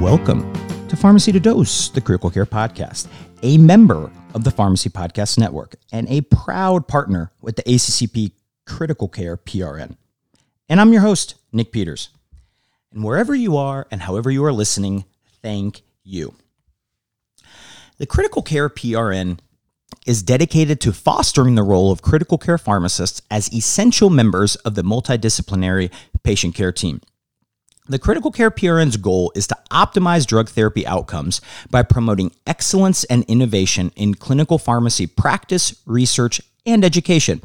Welcome to Pharmacy to Dose, the Critical Care Podcast, a member of the Pharmacy Podcast Network and a proud partner with the ACCP Critical Care PRN. And I'm your host, Nick Peters. And wherever you are and however you are listening, thank you. The Critical Care PRN is dedicated to fostering the role of critical care pharmacists as essential members of the multidisciplinary patient care team. The Critical Care PRN's goal is to optimize drug therapy outcomes by promoting excellence and innovation in clinical pharmacy practice, research, and education.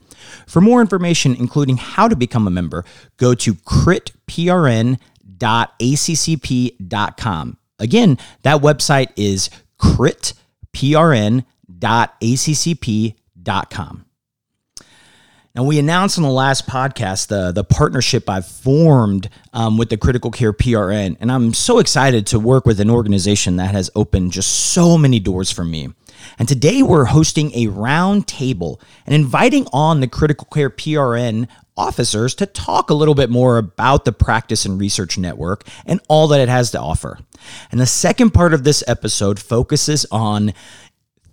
For more information, including how to become a member, go to critprn.accp.com. Again, that website is critprn.accp.com. Now, we announced on the last podcast the partnership I've formed with the Critical Care PRN, and I'm so excited to work with an organization that has opened just so many doors for me. And today we're hosting a round table and inviting on the Critical Care PRN officers to talk a little bit more about the Practice and Research Network and all that it has to offer. And the second part of this episode focuses on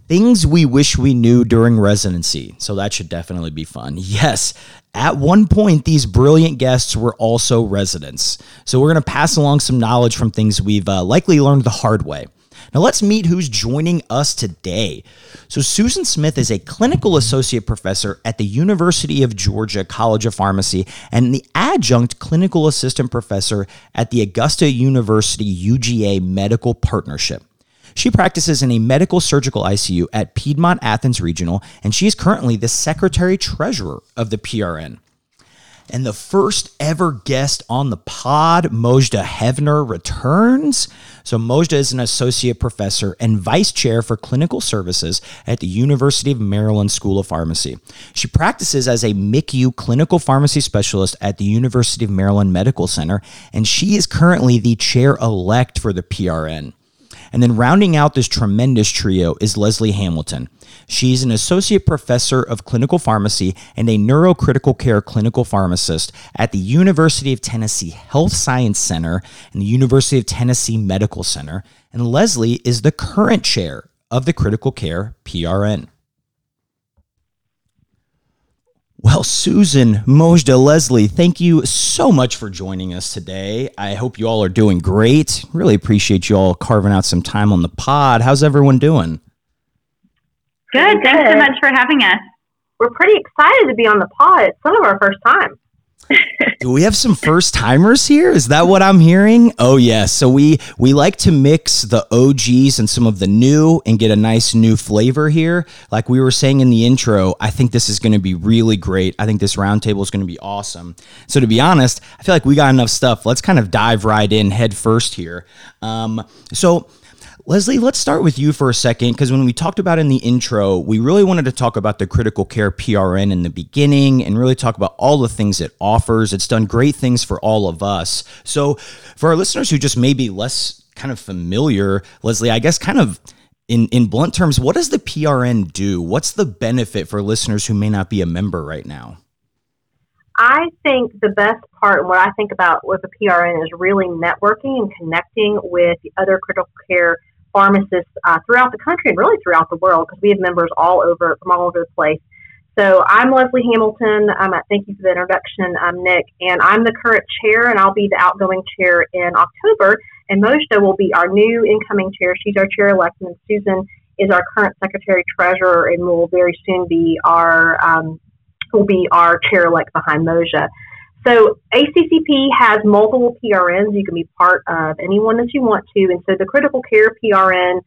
things we wish we knew during residency. So that should definitely be fun. Yes, at one point, these brilliant guests were also residents. So we're going to pass along some knowledge from things we've likely learned the hard way. Now let's meet who's joining us today. So Susan Smith is a clinical associate professor at the University of Georgia College of Pharmacy and the adjunct clinical assistant professor at the Augusta University UGA Medical Partnership. She practices in a medical surgical ICU at Piedmont Athens Regional, and she is currently the secretary-treasurer of the PRN. And the first ever guest on the pod, Mojda Hevener, returns. So Mojda is an associate professor and vice chair for clinical services at the University of Maryland School of Pharmacy. She practices as a MICU clinical pharmacy specialist at the University of Maryland Medical Center, and she is currently the chair-elect for the PRN. And then rounding out this tremendous trio is Leslie Hamilton. She's an associate professor of clinical pharmacy and a neurocritical care clinical pharmacist at the University of Tennessee Health Science Center and the University of Tennessee Medical Center. And Leslie is the current chair of the Critical Care PRN. Well, Susan, Mojda, Leslie, thank you so much for joining us today. I hope you all are doing great. Really appreciate you all carving out some time on the pod. How's everyone doing? Good. Thanks so much for having us. We're pretty excited to be on the pod. It's some of our first time. Do we have some first-timers here? Is that what I'm hearing? Oh, yes. Yeah. So we like to mix the OGs and some of the new and get a nice new flavor here. Like we were saying in the intro, I think this is going to be really great. I think this roundtable is going to be awesome. So to be honest, I feel like we got enough stuff. Let's kind of dive right in head first here. So Leslie, let's start with you for a second, because when we talked about in the intro, we really wanted to talk about the Critical Care PRN in the beginning and really talk about all the things it offers. It's done great things for all of us. So for our listeners who just may be less kind of familiar, Leslie, I guess kind of in blunt terms, what does the PRN do? What's the benefit for listeners who may not be a member right now? I think the best part, and what I think about with the PRN, is really networking and connecting with the other critical care pharmacists throughout the country and really throughout the world, because we have members from all over the place. So I'm Leslie Hamilton. Thank you for the introduction, Nick, and I'm the current chair, and I'll be the outgoing chair in October, and Mojda will be our new incoming chair. She's our chair-elect, and Susan is our current secretary-treasurer, and will very soon be our chair-elect behind Mojda. So ACCP has multiple PRNs. You can be part of anyone that you want to. And so the Critical Care PRN,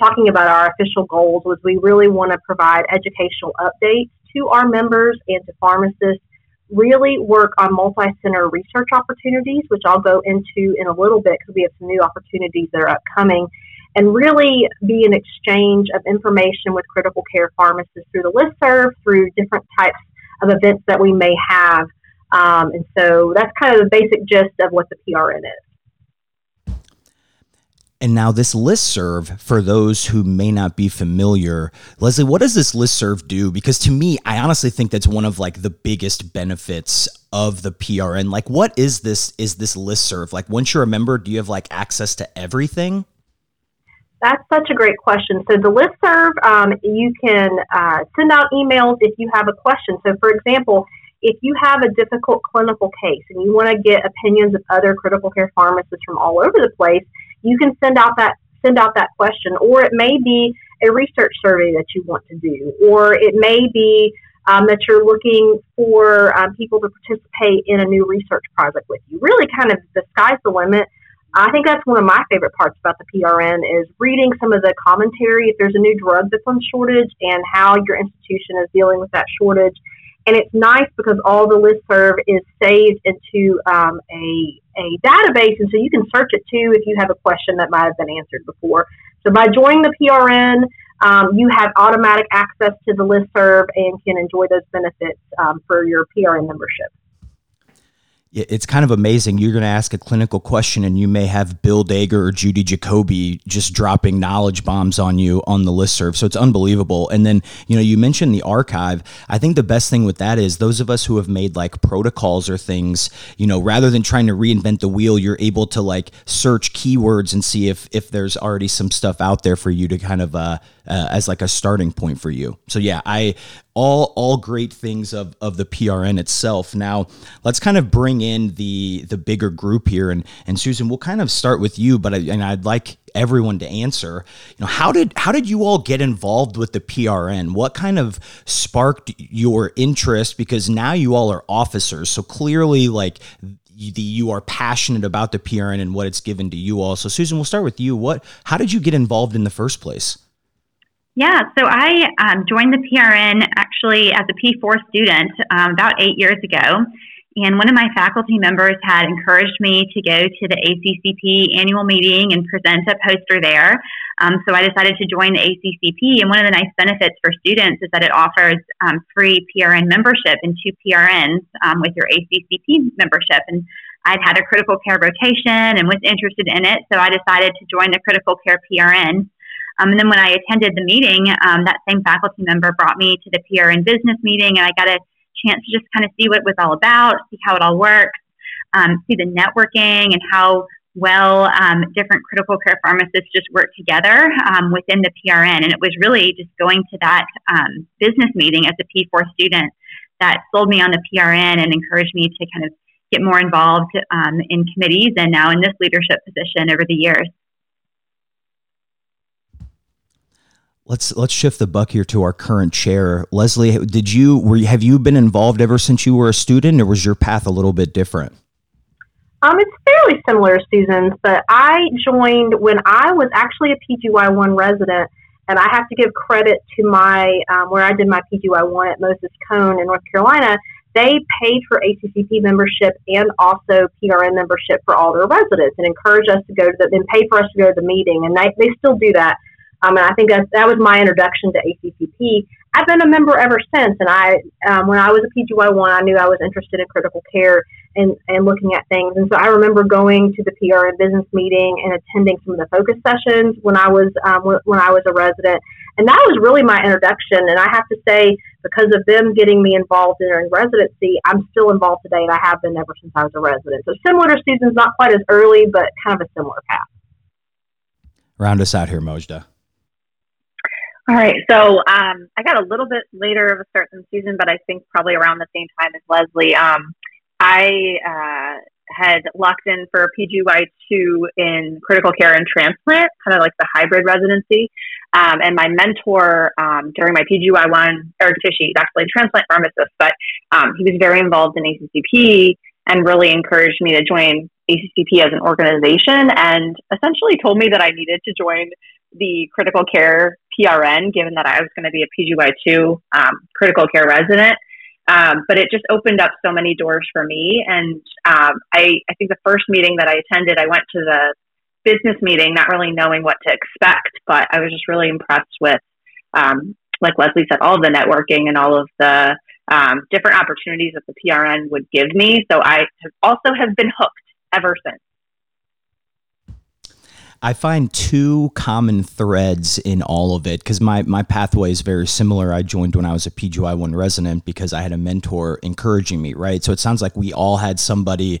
talking about our official goals, was we really want to provide educational updates to our members and to pharmacists, really work on multi-center research opportunities, which I'll go into in a little bit because we have some new opportunities that are upcoming, and really be an exchange of information with critical care pharmacists through the listserv, through different types of events that we may have. And so that's kind of the basic gist of what the PRN is. And now this listserv, for those who may not be familiar, Leslie, what does this listserv do? Because to me, I honestly think that's one of like the biggest benefits of the PRN. Like, what is this listserv? Like, once you're a member, do you have like access to everything? That's such a great question. So the listserv, you can send out emails if you have a question. So for example, if you have a difficult clinical case and you want to get opinions of other critical care pharmacists from all over the place, you can send out that question. Or it may be a research survey that you want to do, or it may be that you're looking for people to participate in a new research project with you. Really kind of the sky's the limit. I think that's one of my favorite parts about the PRN is reading some of the commentary if there's a new drug that's on shortage and how your institution is dealing with that shortage. And it's nice because all the listserv is saved into a database, and so you can search it too if you have a question that might have been answered before. So by joining the PRN, you have automatic access to the listserv and can enjoy those benefits for your PRN membership. It's kind of amazing. You're going to ask a clinical question and you may have Bill Dager or Judy Jacoby just dropping knowledge bombs on you on the listserv. So it's unbelievable. And then, you know, you mentioned the archive. I think the best thing with that is those of us who have made like protocols or things, you know, rather than trying to reinvent the wheel, you're able to like search keywords and see if there's already some stuff out there for you to kind of, as like a starting point for you. So yeah, all great things of the PRN itself. Now let's kind of bring in the bigger group here. And Susan, we'll kind of start with you, but I'd like everyone to answer, you know, how did you all get involved with the PRN? What kind of sparked your interest? Because now you all are officers. So clearly like you are passionate about the PRN and what it's given to you all. So Susan, we'll start with you. How did you get involved in the first place? Yeah, so I joined the PRN actually as a P4 student about 8 years ago, and one of my faculty members had encouraged me to go to the ACCP annual meeting and present a poster there, so I decided to join the ACCP, and one of the nice benefits for students is that it offers free PRN membership and 2 PRNs with your ACCP membership, and I'd had a critical care rotation and was interested in it, so I decided to join the critical care PRN. And then when I attended the meeting, that same faculty member brought me to the PRN business meeting, and I got a chance to just kind of see what it was all about, see how it all works, see the networking and how well different critical care pharmacists just work together within the PRN. And it was really just going to that business meeting as a P4 student that sold me on the PRN and encouraged me to kind of get more involved in committees and now in this leadership position over the years. Let's shift the buck here to our current chair. Leslie, have you been involved ever since you were a student, or was your path a little bit different? It's fairly similar to Susan's, but I joined when I was actually a PGY1 resident, and I have to give credit to my where I did my PGY1 at Moses Cone in North Carolina. They paid for ACCP membership and also PRN membership for all their residents and encouraged us to go to and paid for us to go to the meeting, and they still do that. And I think that was my introduction to ACCP. I've been a member ever since, and I when I was a PGY1, I knew I was interested in critical care and looking at things. And so I remember going to the PRN business meeting and attending some of the focus sessions when I was when I was a resident. And that was really my introduction. And I have to say, because of them getting me involved during residency, I'm still involved today, and I have been ever since I was a resident. So similar to Susan's, not quite as early, but kind of a similar path. Round us out here, Mojda. All right, so I got a little bit later of a start than Susan, but I think probably around the same time as Leslie. I had locked in for PGY2 in critical care and transplant, kind of like the hybrid residency. And my mentor during my PGY1, Eric Tishy, he's actually a transplant pharmacist, but he was very involved in ACCP and really encouraged me to join ACCP as an organization and essentially told me that I needed to join the critical care PRN, given that I was going to be a PGY2 critical care resident. But it just opened up so many doors for me. And I think the first meeting that I attended, I went to the business meeting, not really knowing what to expect, but I was just really impressed with, like Leslie said, all of the networking and all of the different opportunities that the PRN would give me. So I have been hooked ever since. I find two common threads in all of it because my pathway is very similar. I joined when I was a PGY1 resident because I had a mentor encouraging me, right? So it sounds like we all had somebody,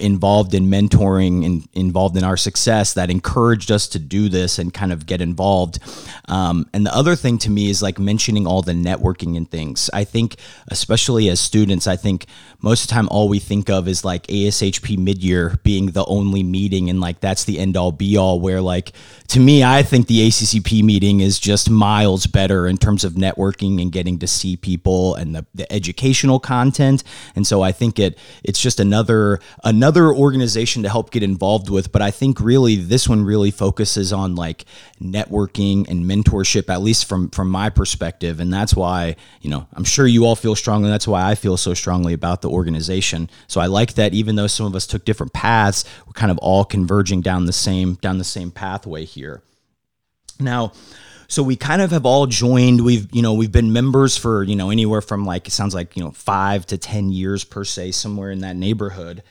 involved in mentoring and involved in our success that encouraged us to do this and kind of get involved. And the other thing to me is like mentioning all the networking and things. I think, especially as students, I think most of the time all we think of is like ASHP midyear being the only meeting and like that's the end all be all, where like to me, I think the ACCP meeting is just miles better in terms of networking and getting to see people and the educational content. And so I think it's just another organization to help get involved with. But I think really this one really focuses on like networking and mentorship, at least from my perspective. And that's why, I'm sure you all feel strongly. That's why I feel so strongly about the organization. So I like that even though some of us took different paths, we're kind of all converging down the same pathway here. Now, so we kind of have all joined. We've been members for, anywhere from like, it sounds like, 5 to 10 years per se, somewhere in that neighborhood.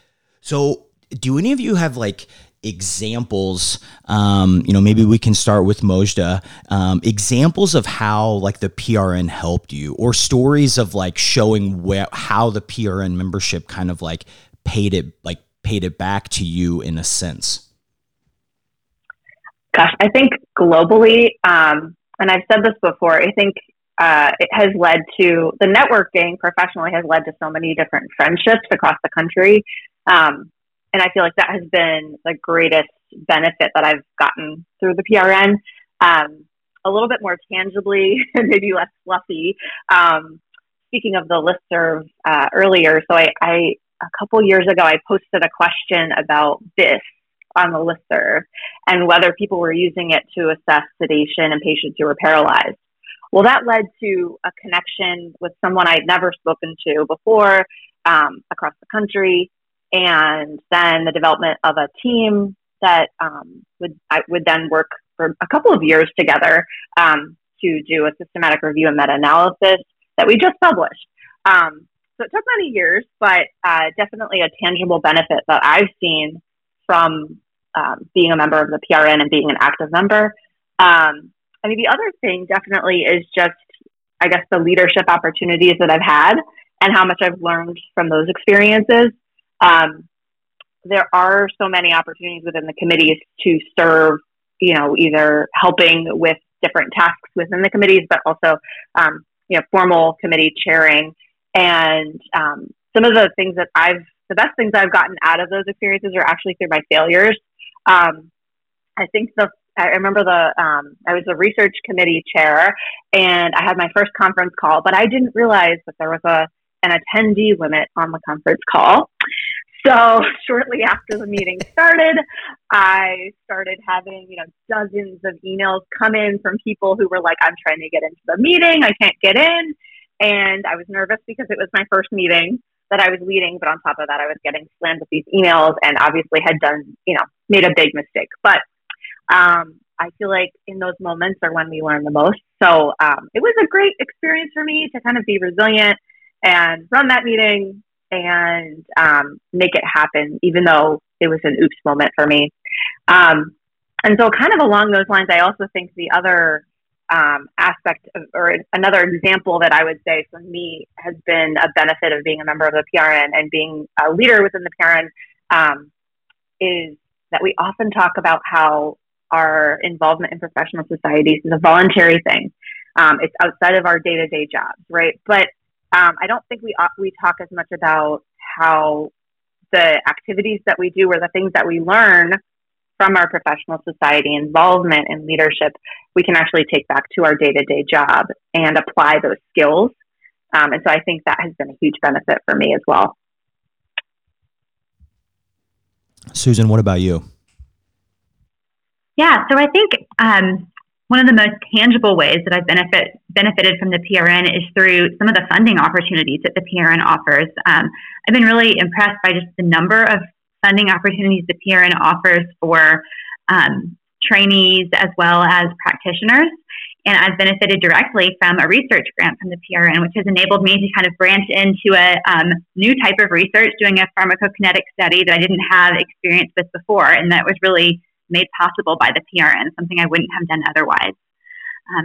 So do any of you have like examples, maybe we can start with Mojda, examples of how like the PRN helped you or stories of like showing how the PRN membership kind of like paid it back to you in a sense? Gosh, I think globally, and I've said this before, I think it has led to, the networking professionally has led to so many different friendships across the country. And I feel like that has been the greatest benefit that I've gotten through the PRN. A little bit more tangibly, maybe less fluffy. Speaking of the listserv earlier, so I a couple years ago, I posted a question about BIS on the listserv and whether people were using it to assess sedation in patients who were paralyzed. Well, that led to a connection with someone I'd never spoken to before across the country, and then the development of a team that would then work for a couple of years together to do a systematic review and meta-analysis that we just published. So it took many years, but definitely a tangible benefit that I've seen from being a member of the PRN and being an active member. I mean, the other thing definitely is just, I guess, the leadership opportunities that I've had and how much I've learned from those experiences. There are so many opportunities within the committees to serve, either helping with different tasks within the committees, but also, formal committee chairing. And some of the things that the best things I've gotten out of those experiences are actually through my failures. I remember I was a research committee chair and I had my first conference call, but I didn't realize that there was an attendee limit on the conference call. So shortly after the meeting started, I started having, dozens of emails come in from people who were like, I'm trying to get into the meeting. I can't get in. And I was nervous because it was my first meeting that I was leading, but on top of that, I was getting slammed with these emails and obviously had done, made a big mistake. But I feel like in those moments are when we learn the most. So it was a great experience for me to kind of be resilient and run that meeting and make it happen, even though it was an oops moment for me. And so kind of along those lines, I also think the other aspect of, or another example that I would say for me has been a benefit of being a member of the PRN and being a leader within the PRN is that we often talk about how our involvement in professional societies is a voluntary thing. It's outside of our day-to-day jobs, right? But I don't think we talk as much about how the activities that we do or the things that we learn from our professional society involvement and leadership, we can actually take back to our day-to-day job and apply those skills. And so I think that has been a huge benefit for me as well. Susan, what about you? Yeah, so I think One of the most tangible ways that I've benefited from the PRN is through some of the funding opportunities that the PRN offers. I've been really impressed by just the number of funding opportunities the PRN offers for trainees as well as practitioners. And I've benefited directly from a research grant from the PRN, which has enabled me to kind of branch into a new type of research, doing a pharmacokinetic study that I didn't have experience with before. And that was really made possible by the PRN, something I wouldn't have done otherwise.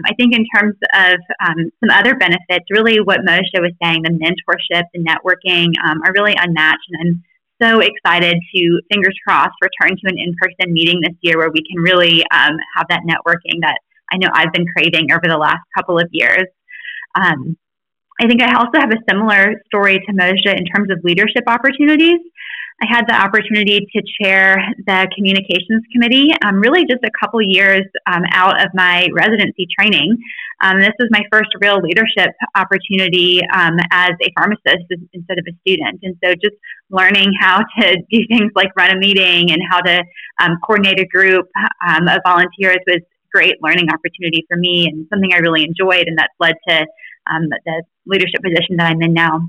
I think in terms of some other benefits, really what Mojda was saying, the mentorship and networking are really unmatched. And I'm so excited to, fingers crossed, return to an in-person meeting this year where we can really have that networking that I know I've been craving over the last couple of years. I think I also have a similar story to Mojda in terms of leadership opportunities. I had the opportunity to chair the communications committee really just a couple years out of my residency training. This was my first real leadership opportunity as a pharmacist instead of a student. And so just learning how to do things like run a meeting and how to coordinate a group of volunteers was a great learning opportunity for me and something I really enjoyed, and that's led to the leadership position that I'm in now.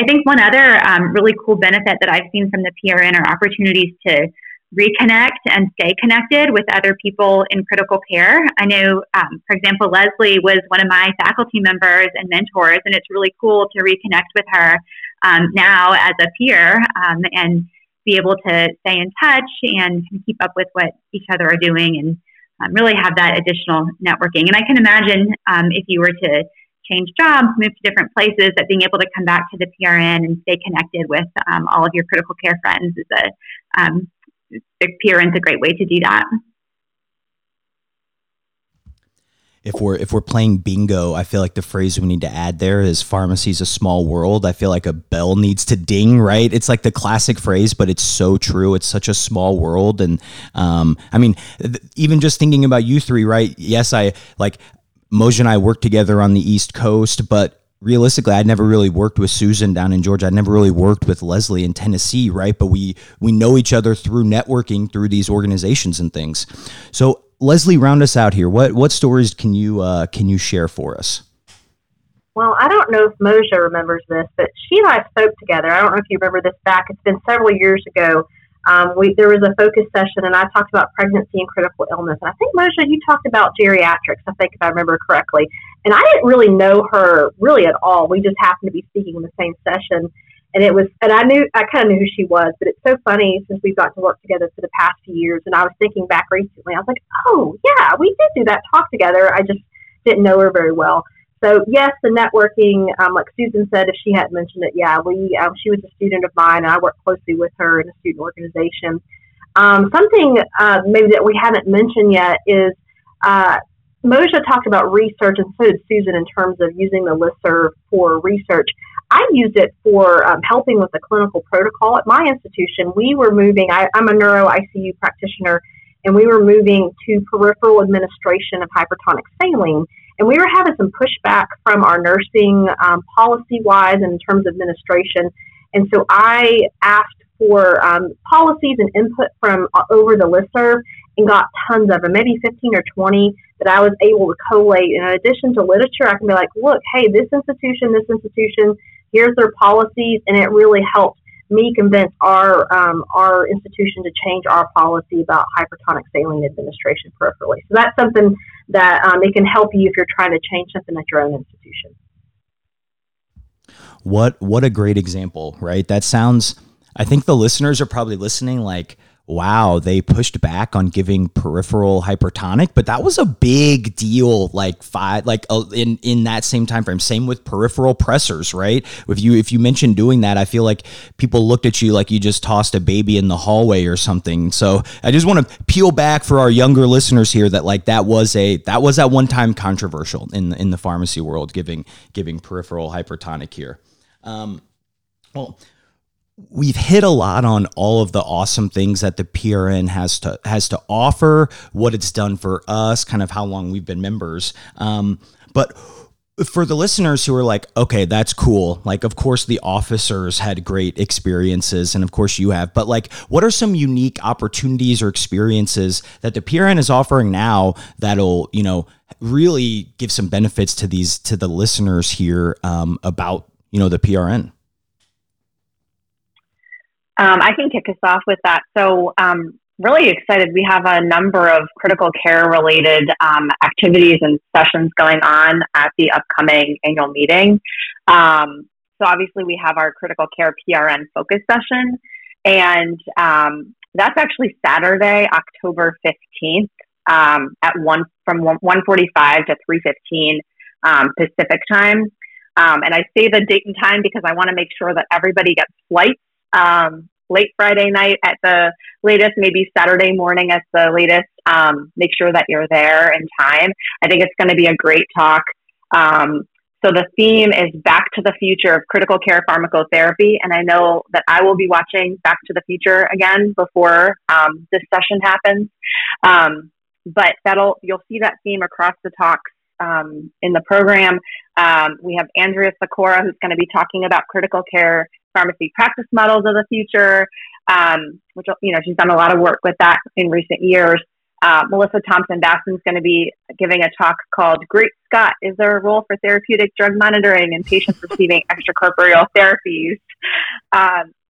I think one other really cool benefit that I've seen from the PRN are opportunities to reconnect and stay connected with other people in critical care. I know, for example, Leslie was one of my faculty members and mentors, and it's really cool to reconnect with her now as a peer and be able to stay in touch and keep up with what each other are doing and really have that additional networking. And I can imagine if you were to change jobs, move to different places, that being able to come back to the PRN and stay connected with all of your critical care friends is the PRN's a great way to do that. If we're playing bingo, I feel like the phrase we need to add there is pharmacy's a small world. I feel like a bell needs to ding, right? It's like the classic phrase, but it's so true. It's such a small world. And I mean, even just thinking about you three, right? Yes, Mojda and I worked together on the East Coast, but realistically, I'd never really worked with Susan down in Georgia. I'd never really worked with Leslie in Tennessee, right? But we know each other through networking, through these organizations and things. So Leslie, round us out here. What stories can you share for us? Well, I don't know if Mojda remembers this, but she and I spoke together. I don't know if you remember this back. It's been several years ago. There was a focus session, and I talked about pregnancy and critical illness. And I think, Mojda, you talked about geriatrics, I think, if I remember correctly. And I didn't really know her really at all. We just happened to be speaking in the same session. And I kind of knew who she was, but it's so funny since we've got to work together for the past few years. And I was thinking back recently, I was like, oh, yeah, we did do that talk together. I just didn't know her very well. So, yes, the networking, like Susan said, if she hadn't mentioned it, yeah, she was a student of mine, and I worked closely with her in a student organization. Something maybe that we haven't mentioned yet is Mojda talked about research, and so did Susan in terms of using the listserv for research. I used it for helping with the clinical protocol at my institution. We were moving, I'm a neuro ICU practitioner, and we were moving to peripheral administration of hypertonic saline. And we were having some pushback from our nursing policy-wise and in terms of administration. And so I asked for policies and input from over the listserv and got tons of them, maybe 15 or 20 that I was able to collate. And in addition to literature, I can be like, look, hey, this institution, here's their policies. And it really helped me convince our institution to change our policy about hypertonic saline administration peripherally. So that's something that it can help you if you're trying to change something at your own institution. What a great example, right? That sounds, I think the listeners are probably listening like, wow, they pushed back on giving peripheral hypertonic, but that was a big deal. Like in that same time frame. Same with peripheral pressors, right? If you mentioned doing that, I feel like people looked at you like you just tossed a baby in the hallway or something. So I just want to peel back for our younger listeners here that like that was at one time controversial in the pharmacy world, giving peripheral hypertonic here. Well. We've hit a lot on all of the awesome things that the PRN has to offer, what it's done for us, kind of how long we've been members. But for the listeners who are like, okay, that's cool. Like, of course, the officers had great experiences, and of course you have, but like, what are some unique opportunities or experiences that the PRN is offering now that'll, you know, really give some benefits to these, to the listeners here about, you know, the PRN? I can kick us off with that. So, really excited. We have a number of critical care related activities and sessions going on at the upcoming annual meeting. So obviously we have our critical care PRN focus session, and that's actually Saturday, October 15th at 1:45 to 3:15 Pacific time. And I say the date and time because I want to make sure that everybody gets flights. Late Friday night at the latest, maybe Saturday morning at the latest. Make sure that you're there in time. I think it's going to be a great talk. So the theme is Back to the Future of Critical Care Pharmacotherapy. And I know that I will be watching Back to the Future again before this session happens. But you'll see that theme across the talks in the program. We have Andrea Sikora, who's going to be talking about critical care pharmacy practice models of the future, which, you know, she's done a lot of work with that in recent years. Melissa Thompson-Basson is going to be giving a talk called Great Scott, Is There a Role for Therapeutic Drug Monitoring in Patients Receiving Extracorporeal Therapies?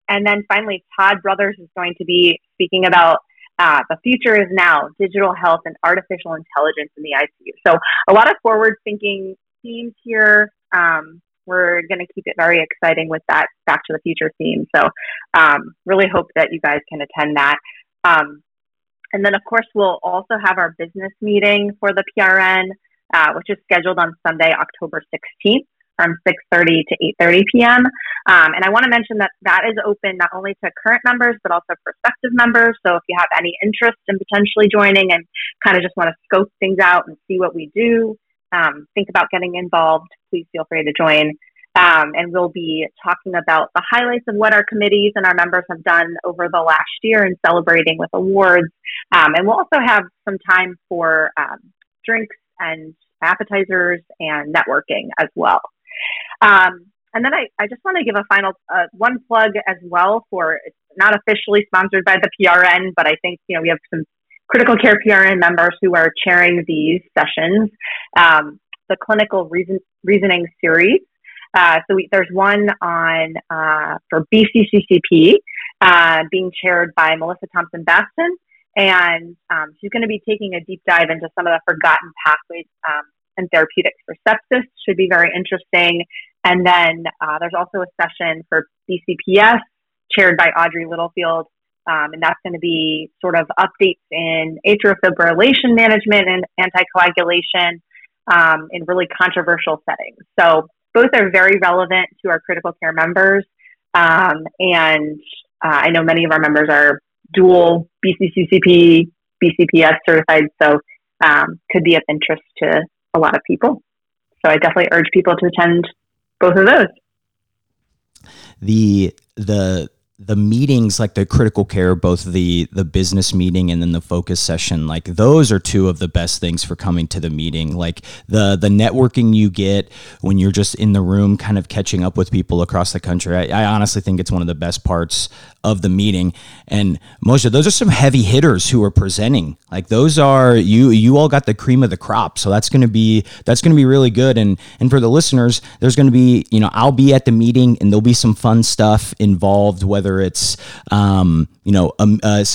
And then finally, Todd Brothers is going to be speaking about the future is now, digital health and artificial intelligence in the ICU. So a lot of forward-thinking themes here. We're going to keep it very exciting with that Back to the Future theme. So really hope that you guys can attend that. And then, of course, we'll also have our business meeting for the PRN, which is scheduled on Sunday, October 16th from 6:30 to 8:30 p.m. And I want to mention that that is open not only to current members, but also prospective members. So if you have any interest in potentially joining and kind of just want to scope things out and see what we do, think about getting involved, please feel free to join. And we'll be talking about the highlights of what our committees and our members have done over the last year and celebrating with awards. And we'll also have some time for drinks and appetizers and networking as well. And then I just want to give a final one plug as well for, it's not officially sponsored by the PRN, but I think, you know, we have some critical care PRN members who are chairing these sessions, the clinical reasoning series. There's one on for BCCCP being chaired by Melissa Thompson-Basson, and she's going to be taking a deep dive into some of the forgotten pathways and therapeutics for sepsis. Should be very interesting. And then there's also a session for BCPS chaired by Audrey Littlefield. And that's going to be sort of updates in atrial fibrillation management and anticoagulation in really controversial settings. So both are very relevant to our critical care members. I know many of our members are dual BCCCP, BCPS certified, so could be of interest to a lot of people. So I definitely urge people to attend both of those. The meetings, like the critical care, both the business meeting and then the focus session, like those are two of the best things for coming to the meeting. Like the networking you get when you're just in the room kind of catching up with people across the country. I honestly think it's one of the best parts of the meeting. And Mojda, those are some heavy hitters who are presenting. Like those are, you all got the cream of the crop. So that's going to be really good. And for the listeners, there's going to be, you know, I'll be at the meeting and there'll be some fun stuff involved, whether it's, some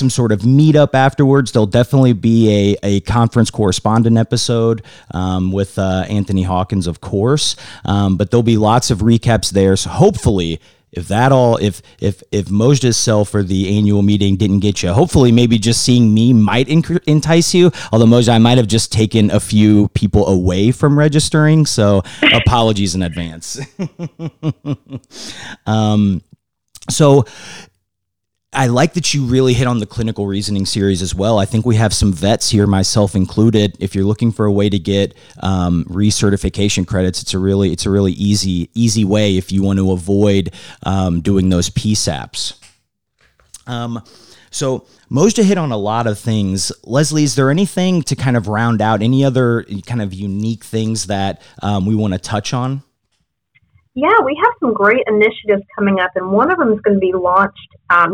sort of meetup afterwards. There'll definitely be a conference correspondent episode with Anthony Hawkins, of course. But there'll be lots of recaps there. So hopefully, if Mojda's sell for the annual meeting didn't get you, hopefully maybe just seeing me might entice you. Although Mojda, I might have just taken a few people away from registering. So apologies in advance. So I like that you really hit on the clinical reasoning series as well. I think we have some vets here, myself included. If you're looking for a way to get recertification credits, it's a really easy way if you want to avoid doing those PSAPs. So Mojda hit on a lot of things. Leslie, is there anything to kind of round out, any other kind of unique things that we want to touch on? Yeah, we have some great initiatives coming up, and one of them is going to be launched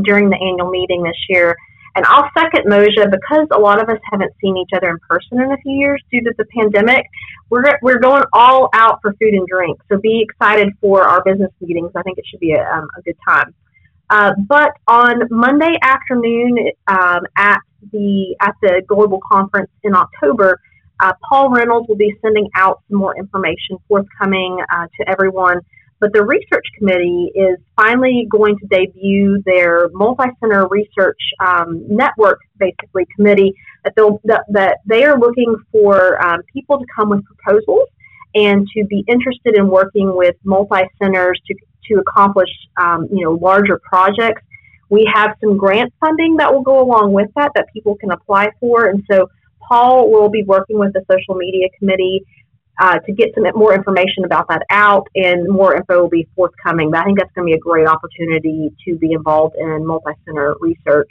during the annual meeting this year. And I'll second Mojda, because a lot of us haven't seen each other in person in a few years due to the pandemic. We're going all out for food and drink, so be excited for our business meetings. I think it should be a good time. But on Monday afternoon at the global conference in October, Paul Reynolds will be sending out some more information forthcoming to everyone. But the research committee is finally going to debut their multi-center research network, basically, committee that they are looking for people to come with proposals and to be interested in working with multi-centers to accomplish larger projects. We have some grant funding that will go along with that people can apply for, and so Paul will be working with the social media committee to get some more information about that out, and more info will be forthcoming. But I think that's going to be a great opportunity to be involved in multi-center research.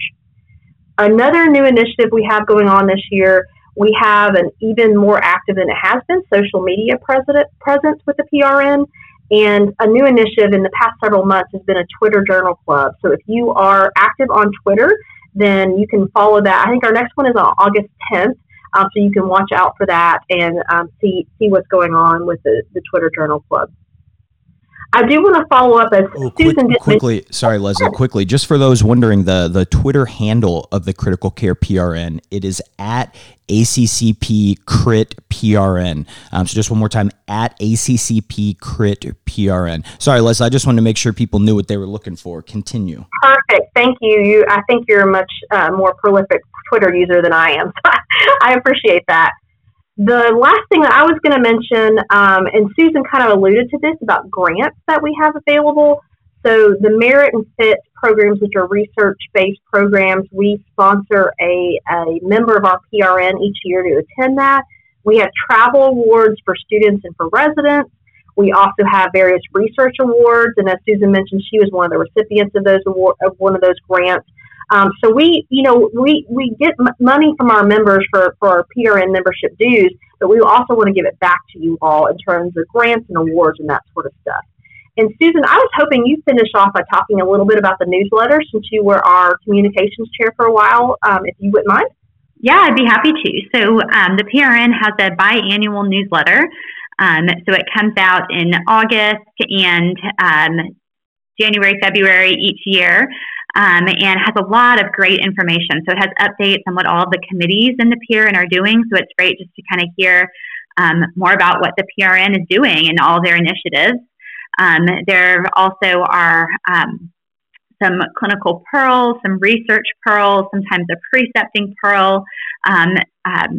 Another new initiative we have going on this year, we have an even more active than it has been social media presence with the PRN. And a new initiative in the past several months has been a Twitter Journal Club. So if you are active on Twitter, then you can follow that. I think our next one is on August 10th. So you can watch out for that and see what's going on with the Twitter Journal Club. I do want to follow up as Susan did. Quickly, sorry, Leslie, quickly, just for those wondering, the Twitter handle of the Critical Care PRN, it is at ACCP Crit PRN. So just one more time, at ACCP Crit PRN. Sorry, Leslie, I just wanted to make sure people knew what they were looking for. Continue. Perfect. Thank you. I think you're a much more prolific Twitter user than I am. I appreciate that. The last thing that I was going to mention, and Susan kind of alluded to this about grants that we have available. So the Merit and Fit programs, which are research-based programs, we sponsor a member of our PRN each year to attend that. We have travel awards for students and for residents. We also have various research awards, and as Susan mentioned, she was one of the recipients of one of those grants. So we get money from our members for our PRN membership dues, but we also want to give it back to you all in terms of grants and awards and that sort of stuff. And Susan, I was hoping you finish off by talking a little bit about the newsletter, since you were our communications chair for a while, if you wouldn't mind. Yeah, I'd be happy to. So the PRN has a biannual newsletter. So it comes out in August and January, February each year. And has a lot of great information. So it has updates on what all the committees in the PRN are doing. So it's great just to kind of hear more about what the PRN is doing and all their initiatives. There also are some clinical pearls, some research pearls, sometimes a precepting pearl.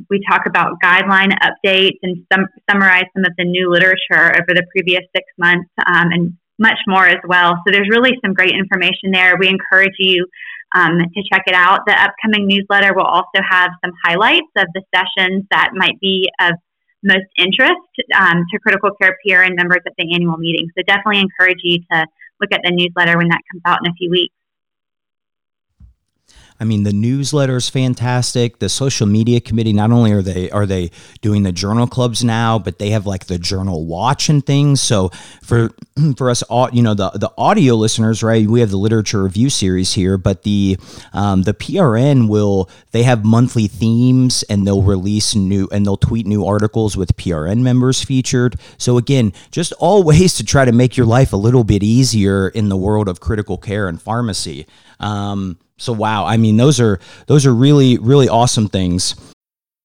We talk about guideline updates and summarize some of the new literature over the previous 6 months and much more as well. So there's really some great information there. We encourage you to check it out. The upcoming newsletter will also have some highlights of the sessions that might be of most interest to Critical Care PRN members at the annual meeting. So definitely encourage you to look at the newsletter when that comes out in a few weeks. I mean, the newsletter is fantastic. The social media committee, not only are they doing the journal clubs now, but they have like the journal watch and things. So for us, all, the audio listeners, right, we have the literature review series here, but the PRN they have monthly themes, and they'll release they'll tweet new articles with PRN members featured. So again, just all ways to try to make your life a little bit easier in the world of critical care and pharmacy. So wow, I mean, those are really, really awesome things.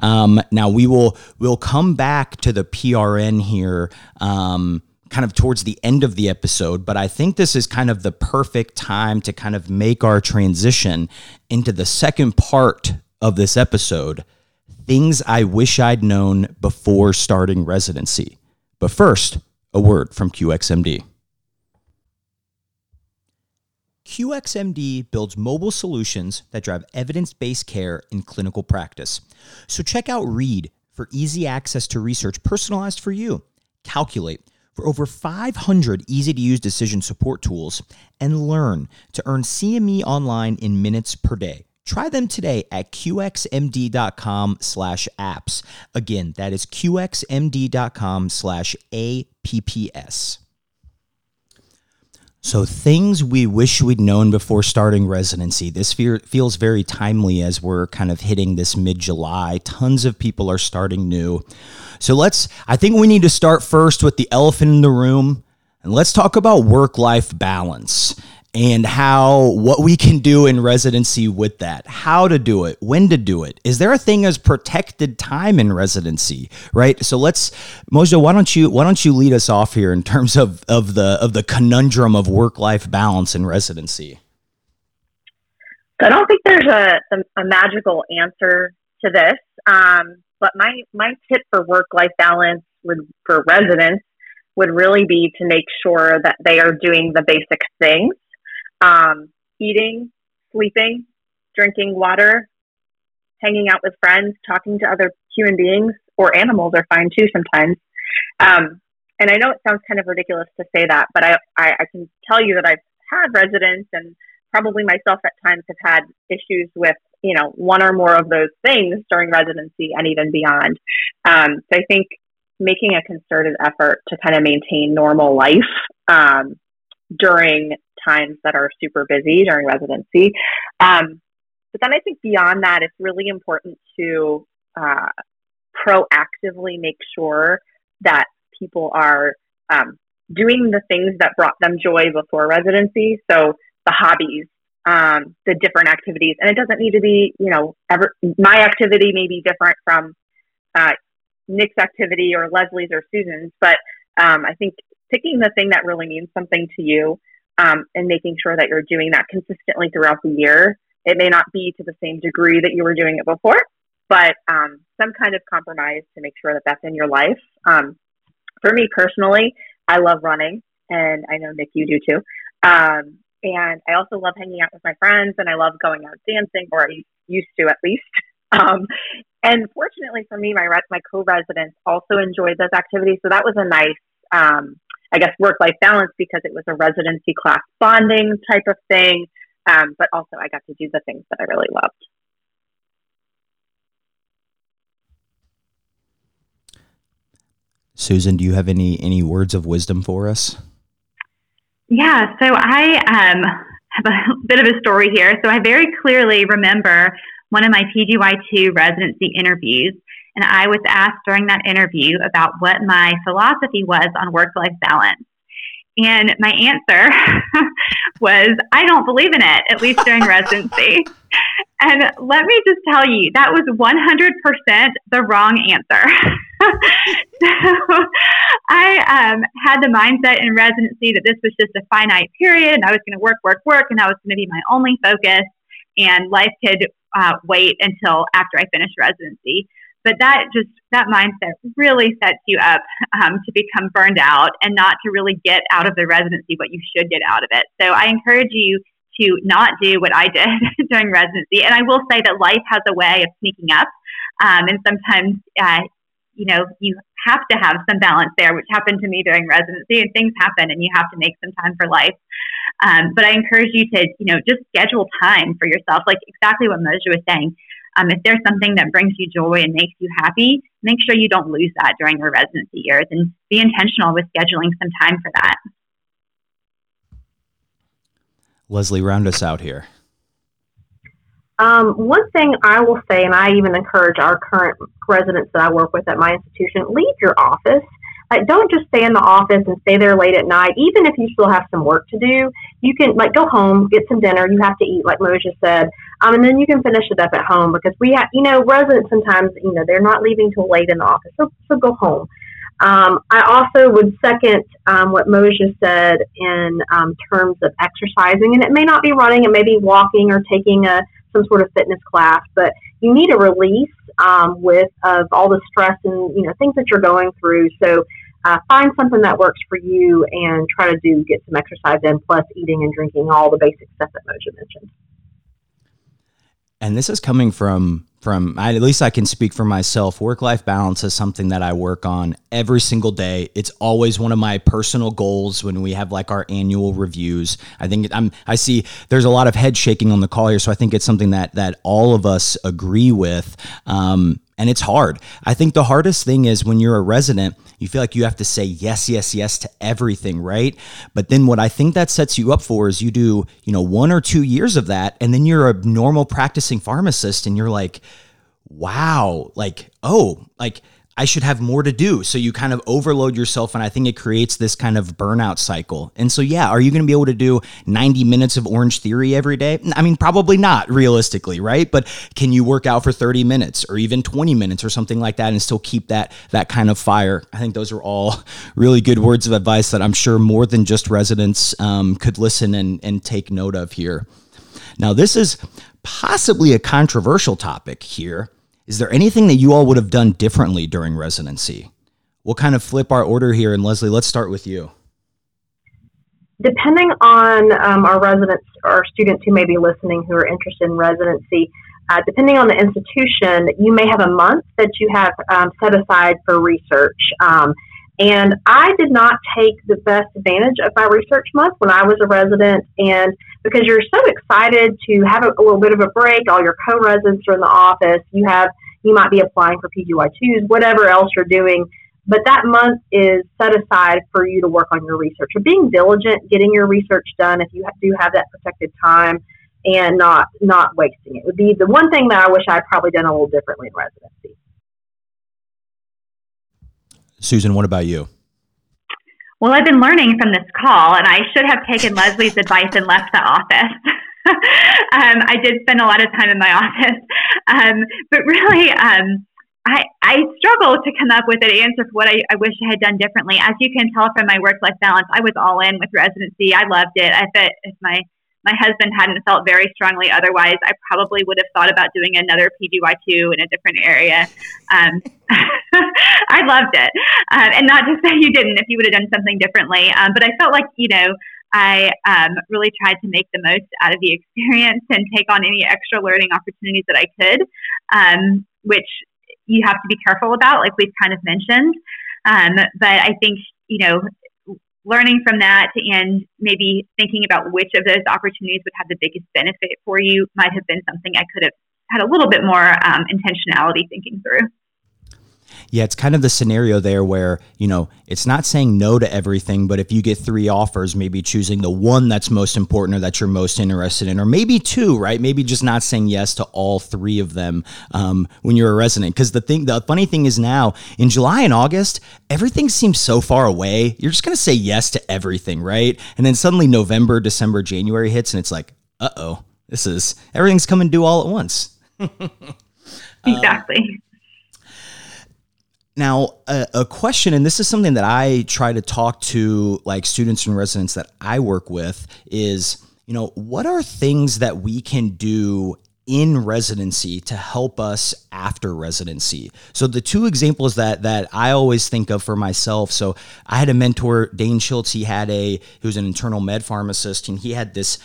Now we'll come back to the PRN here, kind of towards the end of the episode, but I think this is kind of the perfect time to kind of make our transition into the second part of this episode, things I wish I'd known before starting residency. But first, a word from QXMD. QXMD builds mobile solutions that drive evidence-based care in clinical practice. So check out Read for easy access to research personalized for you. Calculate for over 500 easy-to-use decision support tools, and Learn to earn CME online in minutes per day. Try them today at qxmd.com/apps. Again, that is qxmd.com/apps. So things we wish we'd known before starting residency. This feels very timely as we're kind of hitting this mid-July. Tons of people are starting new. So I think we need to start first with the elephant in the room, and let's talk about work-life balance and what we can do in residency with that, how to do it, when to do it. Is there a thing as protected time in residency, right? So Mojda, why don't you lead us off here in terms of the conundrum of work-life balance in residency? So I don't think there's a magical answer to this, but my tip for work-life balance for residents would really be to make sure that they are doing the basic things. Eating, sleeping, drinking water, hanging out with friends, talking to other human beings, or animals are fine too sometimes. And I know it sounds kind of ridiculous to say that, but I can tell you that I've had residents and probably myself at times have had issues with, one or more of those things during residency and even beyond. So I think making a concerted effort to kind of maintain normal life, during times that are super busy during residency. But then I think beyond that, it's really important to proactively make sure that people are doing the things that brought them joy before residency. So the hobbies, the different activities, and it doesn't need to be, my activity may be different from Nick's activity or Leslie's or Susan's, but I think picking the thing that really means something to you, and making sure that you're doing that consistently throughout the year. It may not be to the same degree that you were doing it before, but some kind of compromise to make sure that that's in your life. For me personally, I love running, and I know, Nick, you do too. And I also love hanging out with my friends, and I love going out dancing, or I used to at least. And fortunately for me, my co-residents also enjoyed those activities, so that was a nice work-life balance, because it was a residency class bonding type of thing. But also I got to do the things that I really loved. Susan, do you have any words of wisdom for us? Yeah. So I have a bit of a story here. So I very clearly remember one of my PGY2 residency interviews. And I was asked during that interview about what my philosophy was on work-life balance. And my answer was, I don't believe in it, at least during residency. And let me just tell you, that was 100% the wrong answer. So I had the mindset in residency that this was just a finite period, and I was going to work, and that was going to be my only focus, and life could wait until after I finished residency. But that mindset really sets you up to become burned out and not to really get out of the residency what you should get out of it. So I encourage you to not do what I did during residency. And I will say that life has a way of sneaking up. And sometimes, you have to have some balance there, which happened to me during residency, and things happen and you have to make some time for life. But I encourage you to, just schedule time for yourself, like exactly what Mojda was saying. If there's something that brings you joy and makes you happy, make sure you don't lose that during your residency years, and be intentional with scheduling some time for that. Leslie, round us out here. One thing I will say, and I even encourage our current residents that I work with at my institution, leave your office. Like, don't just stay in the office and stay there late at night. Even if you still have some work to do, you can, like, go home, get some dinner. You have to eat, like Mojda said, and then you can finish it up at home, because we have, residents sometimes, they're not leaving till late in the office, so go home. I also would second what Mojda said in terms of exercising, and it may not be running, it may be walking or taking some sort of fitness class, but you need a release of all the stress and things that you're going through. So find something that works for you and try to get some exercise in, plus eating and drinking, all the basic stuff that Mojda mentioned. And this is coming from at least I can speak for myself. Work-life balance is something that I work on every single day. It's always one of my personal goals when we have like our annual reviews. I think I see there's a lot of head shaking on the call here, so I think it's something that all of us agree with. And it's hard. I think the hardest thing is when you're a resident, you feel like you have to say yes, yes, yes to everything, right? But then what I think that sets you up for is you do, 1 or 2 years of that, and then you're a normal practicing pharmacist and you're like, wow, like, oh, like I should have more to do. So you kind of overload yourself, and I think it creates this kind of burnout cycle. And so, yeah, are you going to be able to do 90 minutes of Orange Theory every day? I mean, probably not realistically, right? But can you work out for 30 minutes or even 20 minutes or something like that and still keep that kind of fire? I think those are all really good words of advice that I'm sure more than just residents could listen and take note of here. Now, this is possibly a controversial topic here. Is there anything that you all would have done differently during residency? We'll kind of flip our order here. And Leslie, let's start with you. Depending on our residents or students who may be listening who are interested in residency, depending on the institution, you may have a month that you have set aside for research. And I did not take the best advantage of my research month when I was a resident. And because you're so excited to have a little bit of a break, all your co-residents are in the office, you might be applying for PGY2s, whatever else you're doing. But that month is set aside for you to work on your research. So being diligent, getting your research done if you do have that protected time, and not wasting it would be the one thing that I wish I'd probably done a little differently in residency. Susan, what about you? Well, I've been learning from this call, and I should have taken Leslie's advice and left the office. I did spend a lot of time in my office, but really, I struggle to come up with an answer for what I wish I had done differently. As you can tell from my work-life balance, I was all in with residency. I loved it. I bet if my husband hadn't felt very strongly otherwise, I probably would have thought about doing another PGY2 in a different area. I loved it. And not to say you didn't if you would have done something differently, but I felt like, I really tried to make the most out of the experience and take on any extra learning opportunities that I could, which you have to be careful about, like we've kind of mentioned. But I think, learning from that and maybe thinking about which of those opportunities would have the biggest benefit for you might have been something I could have had a little bit more intentionality thinking through. Yeah, it's kind of the scenario there where, it's not saying no to everything, but if you get 3 offers, maybe choosing the one that's most important or that you're most interested in, or maybe 2, right? Maybe just not saying yes to all 3 of them when you're a resident. Because the funny thing is now, in July and August, everything seems so far away. You're just going to say yes to everything, right? And then suddenly November, December, January hits, and it's like, uh-oh, everything's coming due all at once. Exactly. Now, a question, and this is something that I try to talk to like students and residents that I work with is, what are things that we can do in residency to help us after residency? So the 2 examples that I always think of for myself. So I had a mentor, Dane Schultz. He was an internal med pharmacist, and he had this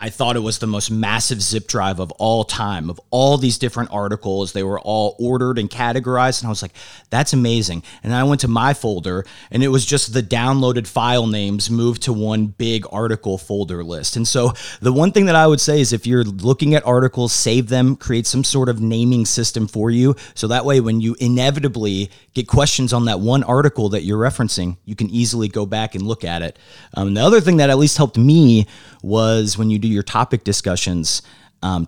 I thought it was the most massive zip drive of all time, of all these different articles. They were all ordered and categorized. And I was like, that's amazing. And then I went to my folder, and it was just the downloaded file names moved to one big article folder list. And so the one thing that I would say is if you're looking at articles, save them, create some sort of naming system for you. So that way, when you inevitably get questions on that one article that you're referencing, you can easily go back and look at it. The other thing that at least helped me was when you do your topic discussions,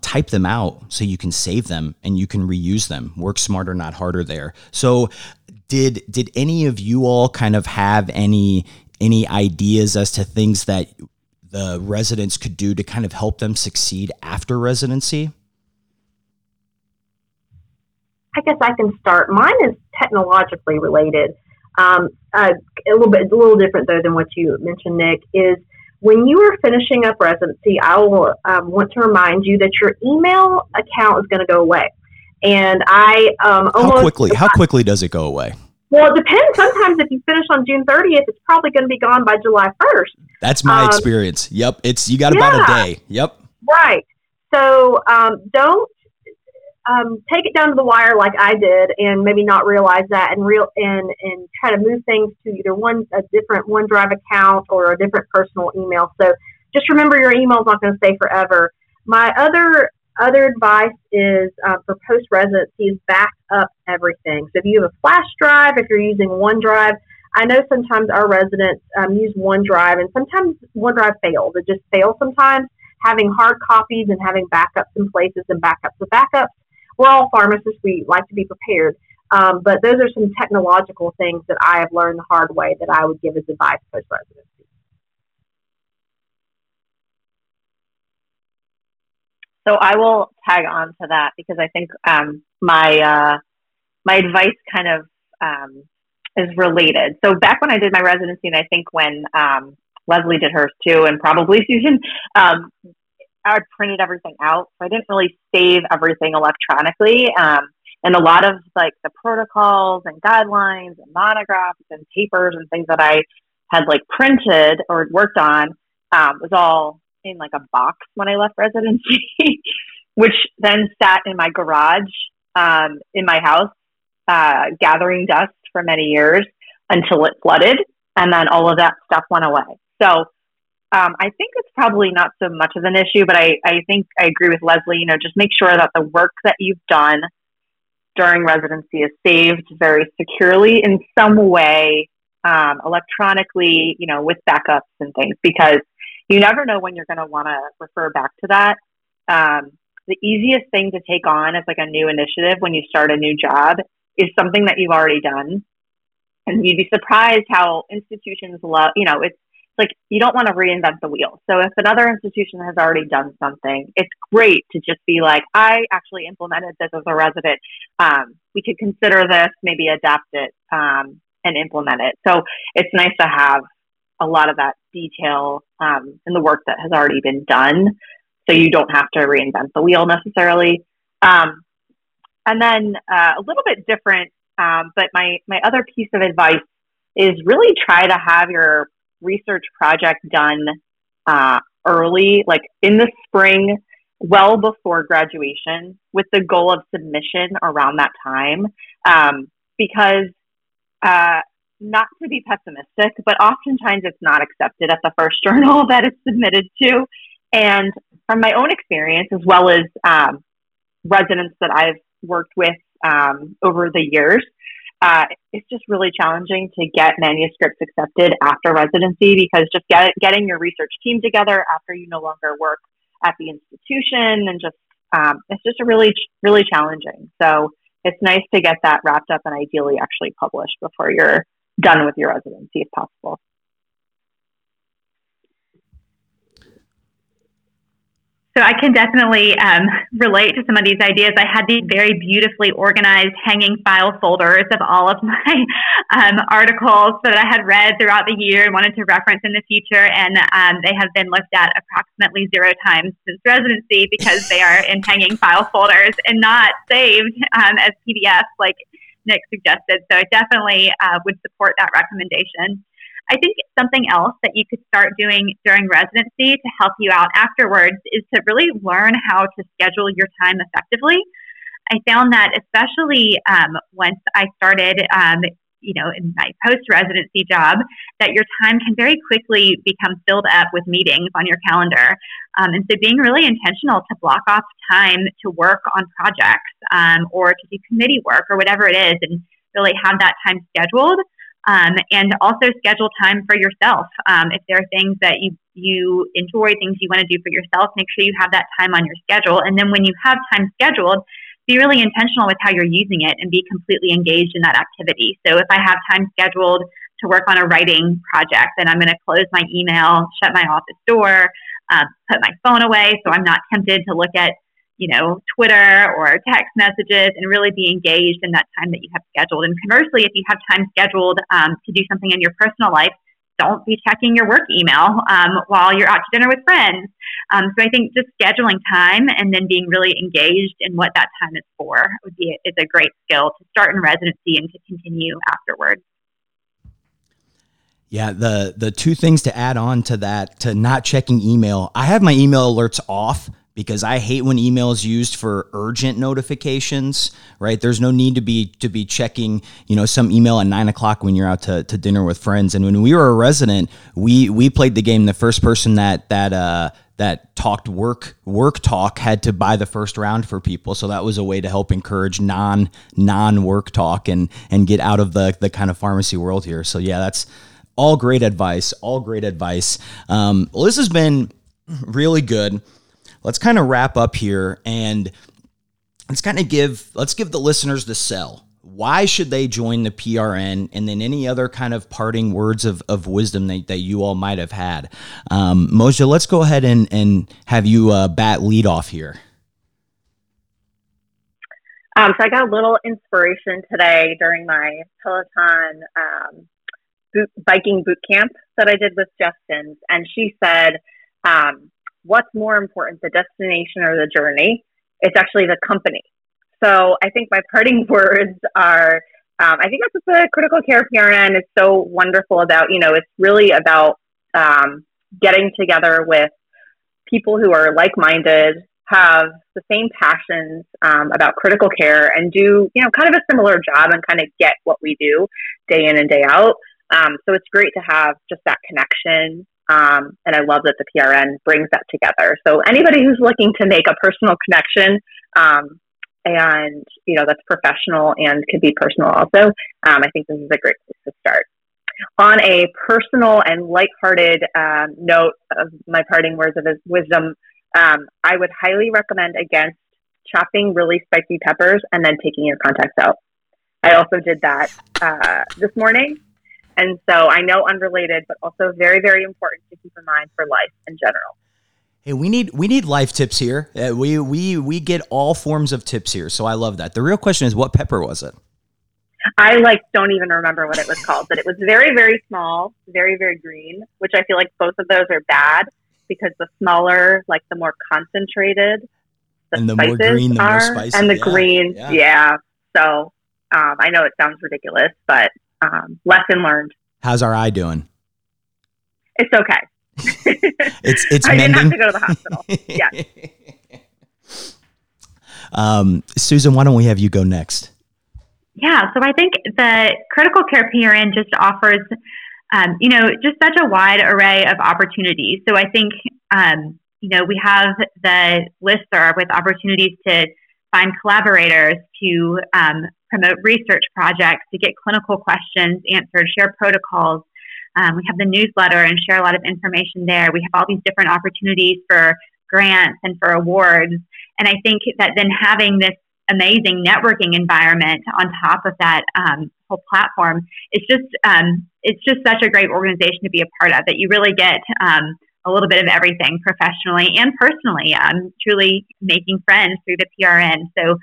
Type them out so you can save them and you can reuse them. Work smarter, not harder there. So did any of you all kind of have any ideas as to things that the residents could do to kind of help them succeed after residency? I guess I can start. Mine is technologically related. A little different though than what you mentioned, Nick, is when you are finishing up residency, I will want to remind you that your email account is going to go away. And I How quickly does it go away? Well, it depends. Sometimes if you finish on June 30th, it's probably going to be gone by July 1st. That's my experience. Yep. You got about a day. Yep. Right. So don't take it down to the wire like I did and maybe not realize that and try to move things to either a different OneDrive account or a different personal email. So just remember your email is not going to stay forever. My other advice is for post-residency is back up everything. So if you have a flash drive, if you're using OneDrive, I know sometimes our residents use OneDrive, and sometimes OneDrive fails. It just fails sometimes. Having hard copies and having backups in places and backups of backups. We're all pharmacists. We like to be prepared. But those are some technological things that I have learned the hard way that I would give as advice post-residency. So I will tag on to that because I think my advice kind of is related. So back when I did my residency, and I think when Leslie did hers too, and probably Susan, I would printed everything out. So I didn't really save everything electronically. And a lot of like the protocols and guidelines and monographs and papers and things that I had like printed or worked on was all in like a box when I left residency, which then sat in my garage in my house, gathering dust for many years until it flooded. And then all of that stuff went away. So I think it's probably not so much of an issue, but I think I agree with Leslie, just make sure that the work that you've done during residency is saved very securely in some way, electronically, with backups and things, because you never know when you're going to want to refer back to that. The easiest thing to take on as like a new initiative when you start a new job is something that you've already done. And you'd be surprised how institutions love, it's like you don't want to reinvent the wheel. So if another institution has already done something, it's great to just be like, I actually implemented this as a resident. We could consider this, maybe adapt it and implement it. So it's nice to have a lot of that detail in the work that has already been done. So you don't have to reinvent the wheel necessarily. And then a little bit different, but my other piece of advice is really try to have your research project done early, like in the spring, well before graduation, with the goal of submission around that time. Because not to be pessimistic, but oftentimes it's not accepted at the first journal that it's submitted to. And from my own experience, as well as residents that I've worked with over the years, it's just really challenging to get manuscripts accepted after residency because just getting your research team together after you no longer work at the institution and just it's just a really, really challenging. So it's nice to get that wrapped up and ideally actually published before you're done with your residency if possible. So I can definitely relate to some of these ideas. I had these very beautifully organized hanging file folders of all of my articles that I had read throughout the year and wanted to reference in the future. And they have been looked at approximately 0 times since residency because they are in hanging file folders and not saved as PDFs like Nick suggested. So I definitely would support that recommendation. I think something else that you could start doing during residency to help you out afterwards is to really learn how to schedule your time effectively. I found that especially once I started, in my post-residency job, that your time can very quickly become filled up with meetings on your calendar. And so being really intentional to block off time to work on projects or to do committee work or whatever it is and really have that time scheduled And also schedule time for yourself. If there are things that you enjoy, things you want to do for yourself, make sure you have that time on your schedule. And then when you have time scheduled, be really intentional with how you're using it and be completely engaged in that activity. So if I have time scheduled to work on a writing project, then I'm going to close my email, shut my office door, put my phone away so I'm not tempted to look at, Twitter or text messages, and really be engaged in that time that you have scheduled. And conversely, if you have time scheduled to do something in your personal life, don't be checking your work email while you're out to dinner with friends. So I think just scheduling time and then being really engaged in what that time is for is a great skill to start in residency and to continue afterwards. Yeah, the two things to add on to that, to not checking email. I have my email alerts off, because I hate when email is used for urgent notifications, right? There's no need to be checking, some email at 9 o'clock when you're out to dinner with friends. And when we were a resident, we played the game. The first person that talked work talk had to buy the first round for people. So that was a way to help encourage non-work talk and get out of the kind of pharmacy world here. So yeah, that's all great advice. Well, this has been really good. Let's kind of wrap up here and let's give the listeners the sell. Why should they join the PRN? And then any other kind of parting words of wisdom that you all might have had. Mojda, let's go ahead and have you bat lead off here. So I got a little inspiration today during my Peloton biking boot camp that I did with Justin's. And she said, what's more important, the destination or the journey? It's actually the company. So I think my parting words are, I think that's what the Critical Care PRN is so wonderful about. It's really about getting together with people who are like-minded, have the same passions about critical care, and do, kind of a similar job and kind of get what we do day in and day out. So it's great to have just that connection. And I love that the PRN brings that together. So anybody who's looking to make a personal connection, and that's professional and could be personal also, I think this is a great place to start. On a personal and lighthearted note of my parting words of wisdom, I would highly recommend against chopping really spicy peppers and then taking your contacts out. I also did that this morning. And so I know unrelated, but also very, very important to keep in mind for life in general. Hey, we need life tips here. We get all forms of tips here. So I love that. The real question is, what pepper was it? I don't even remember what it was called, but it was very, very small, very, very green, which I feel like both of those are bad because the smaller, the more concentrated, the spices more green, the are, more spicy. And the green. Yeah. So I know it sounds ridiculous, but lesson learned. How's our eye doing? It's okay. it's I mending. I didn't have to go to the hospital. Yeah. Susan, why don't we have you go next? Yeah. So I think the Critical Care PRN just offers, just such a wide array of opportunities. So I think, we have the listserv with opportunities to find collaborators, to, promote research projects, to get clinical questions answered, share protocols. We have the newsletter and share a lot of information there. We have all these different opportunities for grants and for awards. And I think that then having this amazing networking environment on top of that whole platform, it's just such a great organization to be a part of, that you really get a little bit of everything professionally and personally. I'm truly making friends through the PRN. So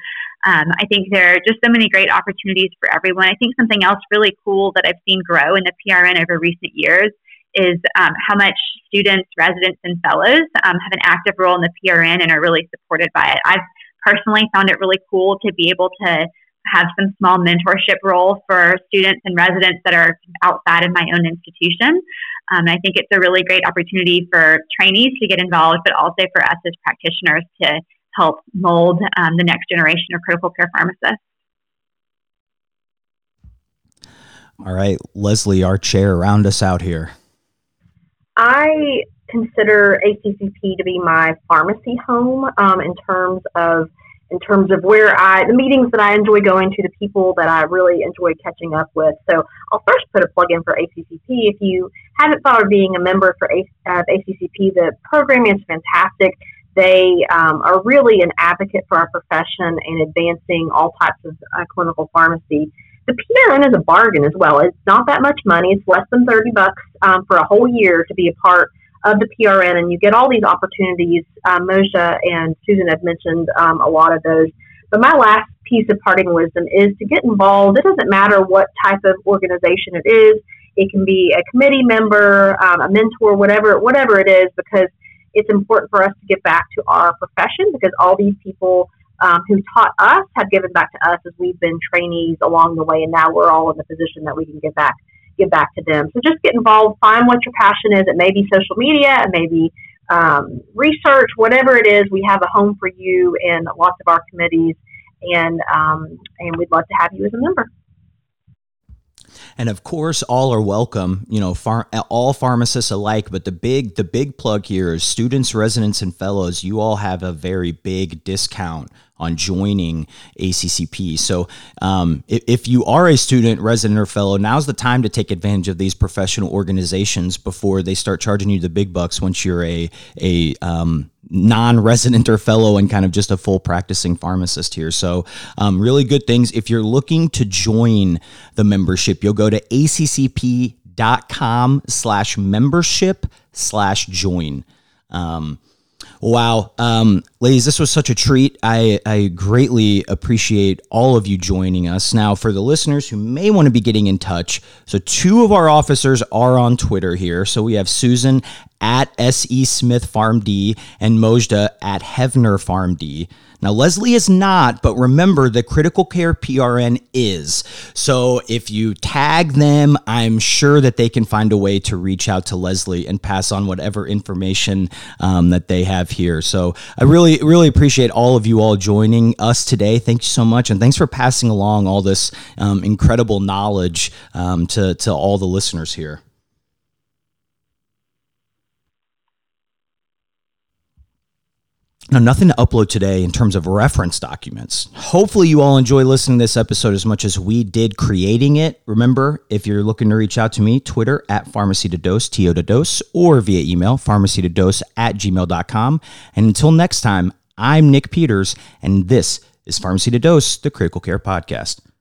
I think there are just so many great opportunities for everyone. I think something else really cool that I've seen grow in the PRN over recent years is how much students, residents, and fellows have an active role in the PRN and are really supported by it. I've personally found it really cool to be able to have some small mentorship role for students and residents that are outside of my own institution. I think it's a really great opportunity for trainees to get involved, but also for us as practitioners to help mold the next generation of critical care pharmacists. All right, Leslie, our chair, round us out here. I consider ACCP to be my pharmacy home in terms of in terms of where the meetings that I enjoy going to, the people that I really enjoy catching up with. So I'll first put a plug in for ACCP. If you haven't thought of being a member for ACCP, the program is fantastic. They are really an advocate for our profession and advancing all types of clinical pharmacy. The PRN is a bargain as well. It's not that much money. It's less than $30 for a whole year to be a part of the PRN, and you get all these opportunities. Mojda and Susan have mentioned a lot of those. But my last piece of parting wisdom is to get involved. It doesn't matter what type of organization it is. It can be a committee member, a mentor, whatever it is, because it's important for us to give back to our profession, because all these people who taught us have given back to us as we've been trainees along the way, and now we're all in the position that we can give back to them. So just get involved, find what your passion is. It may be social media, it may be research, whatever it is, we have a home for you in lots of our committees, and we'd love to have you as a member. And of course, all are welcome, all pharmacists alike. But the big plug here is students, residents, and fellows. You all have a very big discount on joining ACCP. So if you are a student, resident, or fellow, now's the time to take advantage of these professional organizations before they start charging you the big bucks once you're a non-resident or fellow and kind of just a full practicing pharmacist here. So really good things. If you're looking to join the membership, you'll go to acccp.com/membership/join. Wow. Ladies, this was such a treat. I greatly appreciate all of you joining us. Now, for the listeners who may want to be getting in touch, so two of our officers are on Twitter here. So we have Susan at SE Smith PharmD and Mojda at Hevener PharmD. Now, Leslie is not, but remember the Critical Care PRN is. So if you tag them, I'm sure that they can find a way to reach out to Leslie and pass on whatever information that they have here. So I really, really appreciate all of you all joining us today. Thank you so much. And thanks for passing along all this incredible knowledge to all the listeners here. Now, nothing to upload today in terms of reference documents. Hopefully you all enjoy listening to this episode as much as we did creating it. Remember, if you're looking to reach out to me, Twitter at Pharmacy to Dose, T-O to Dose, or via email, pharmacytodose@gmail.com. And until next time, I'm Nick Peters, and this is Pharmacy to Dose, the Critical Care Podcast.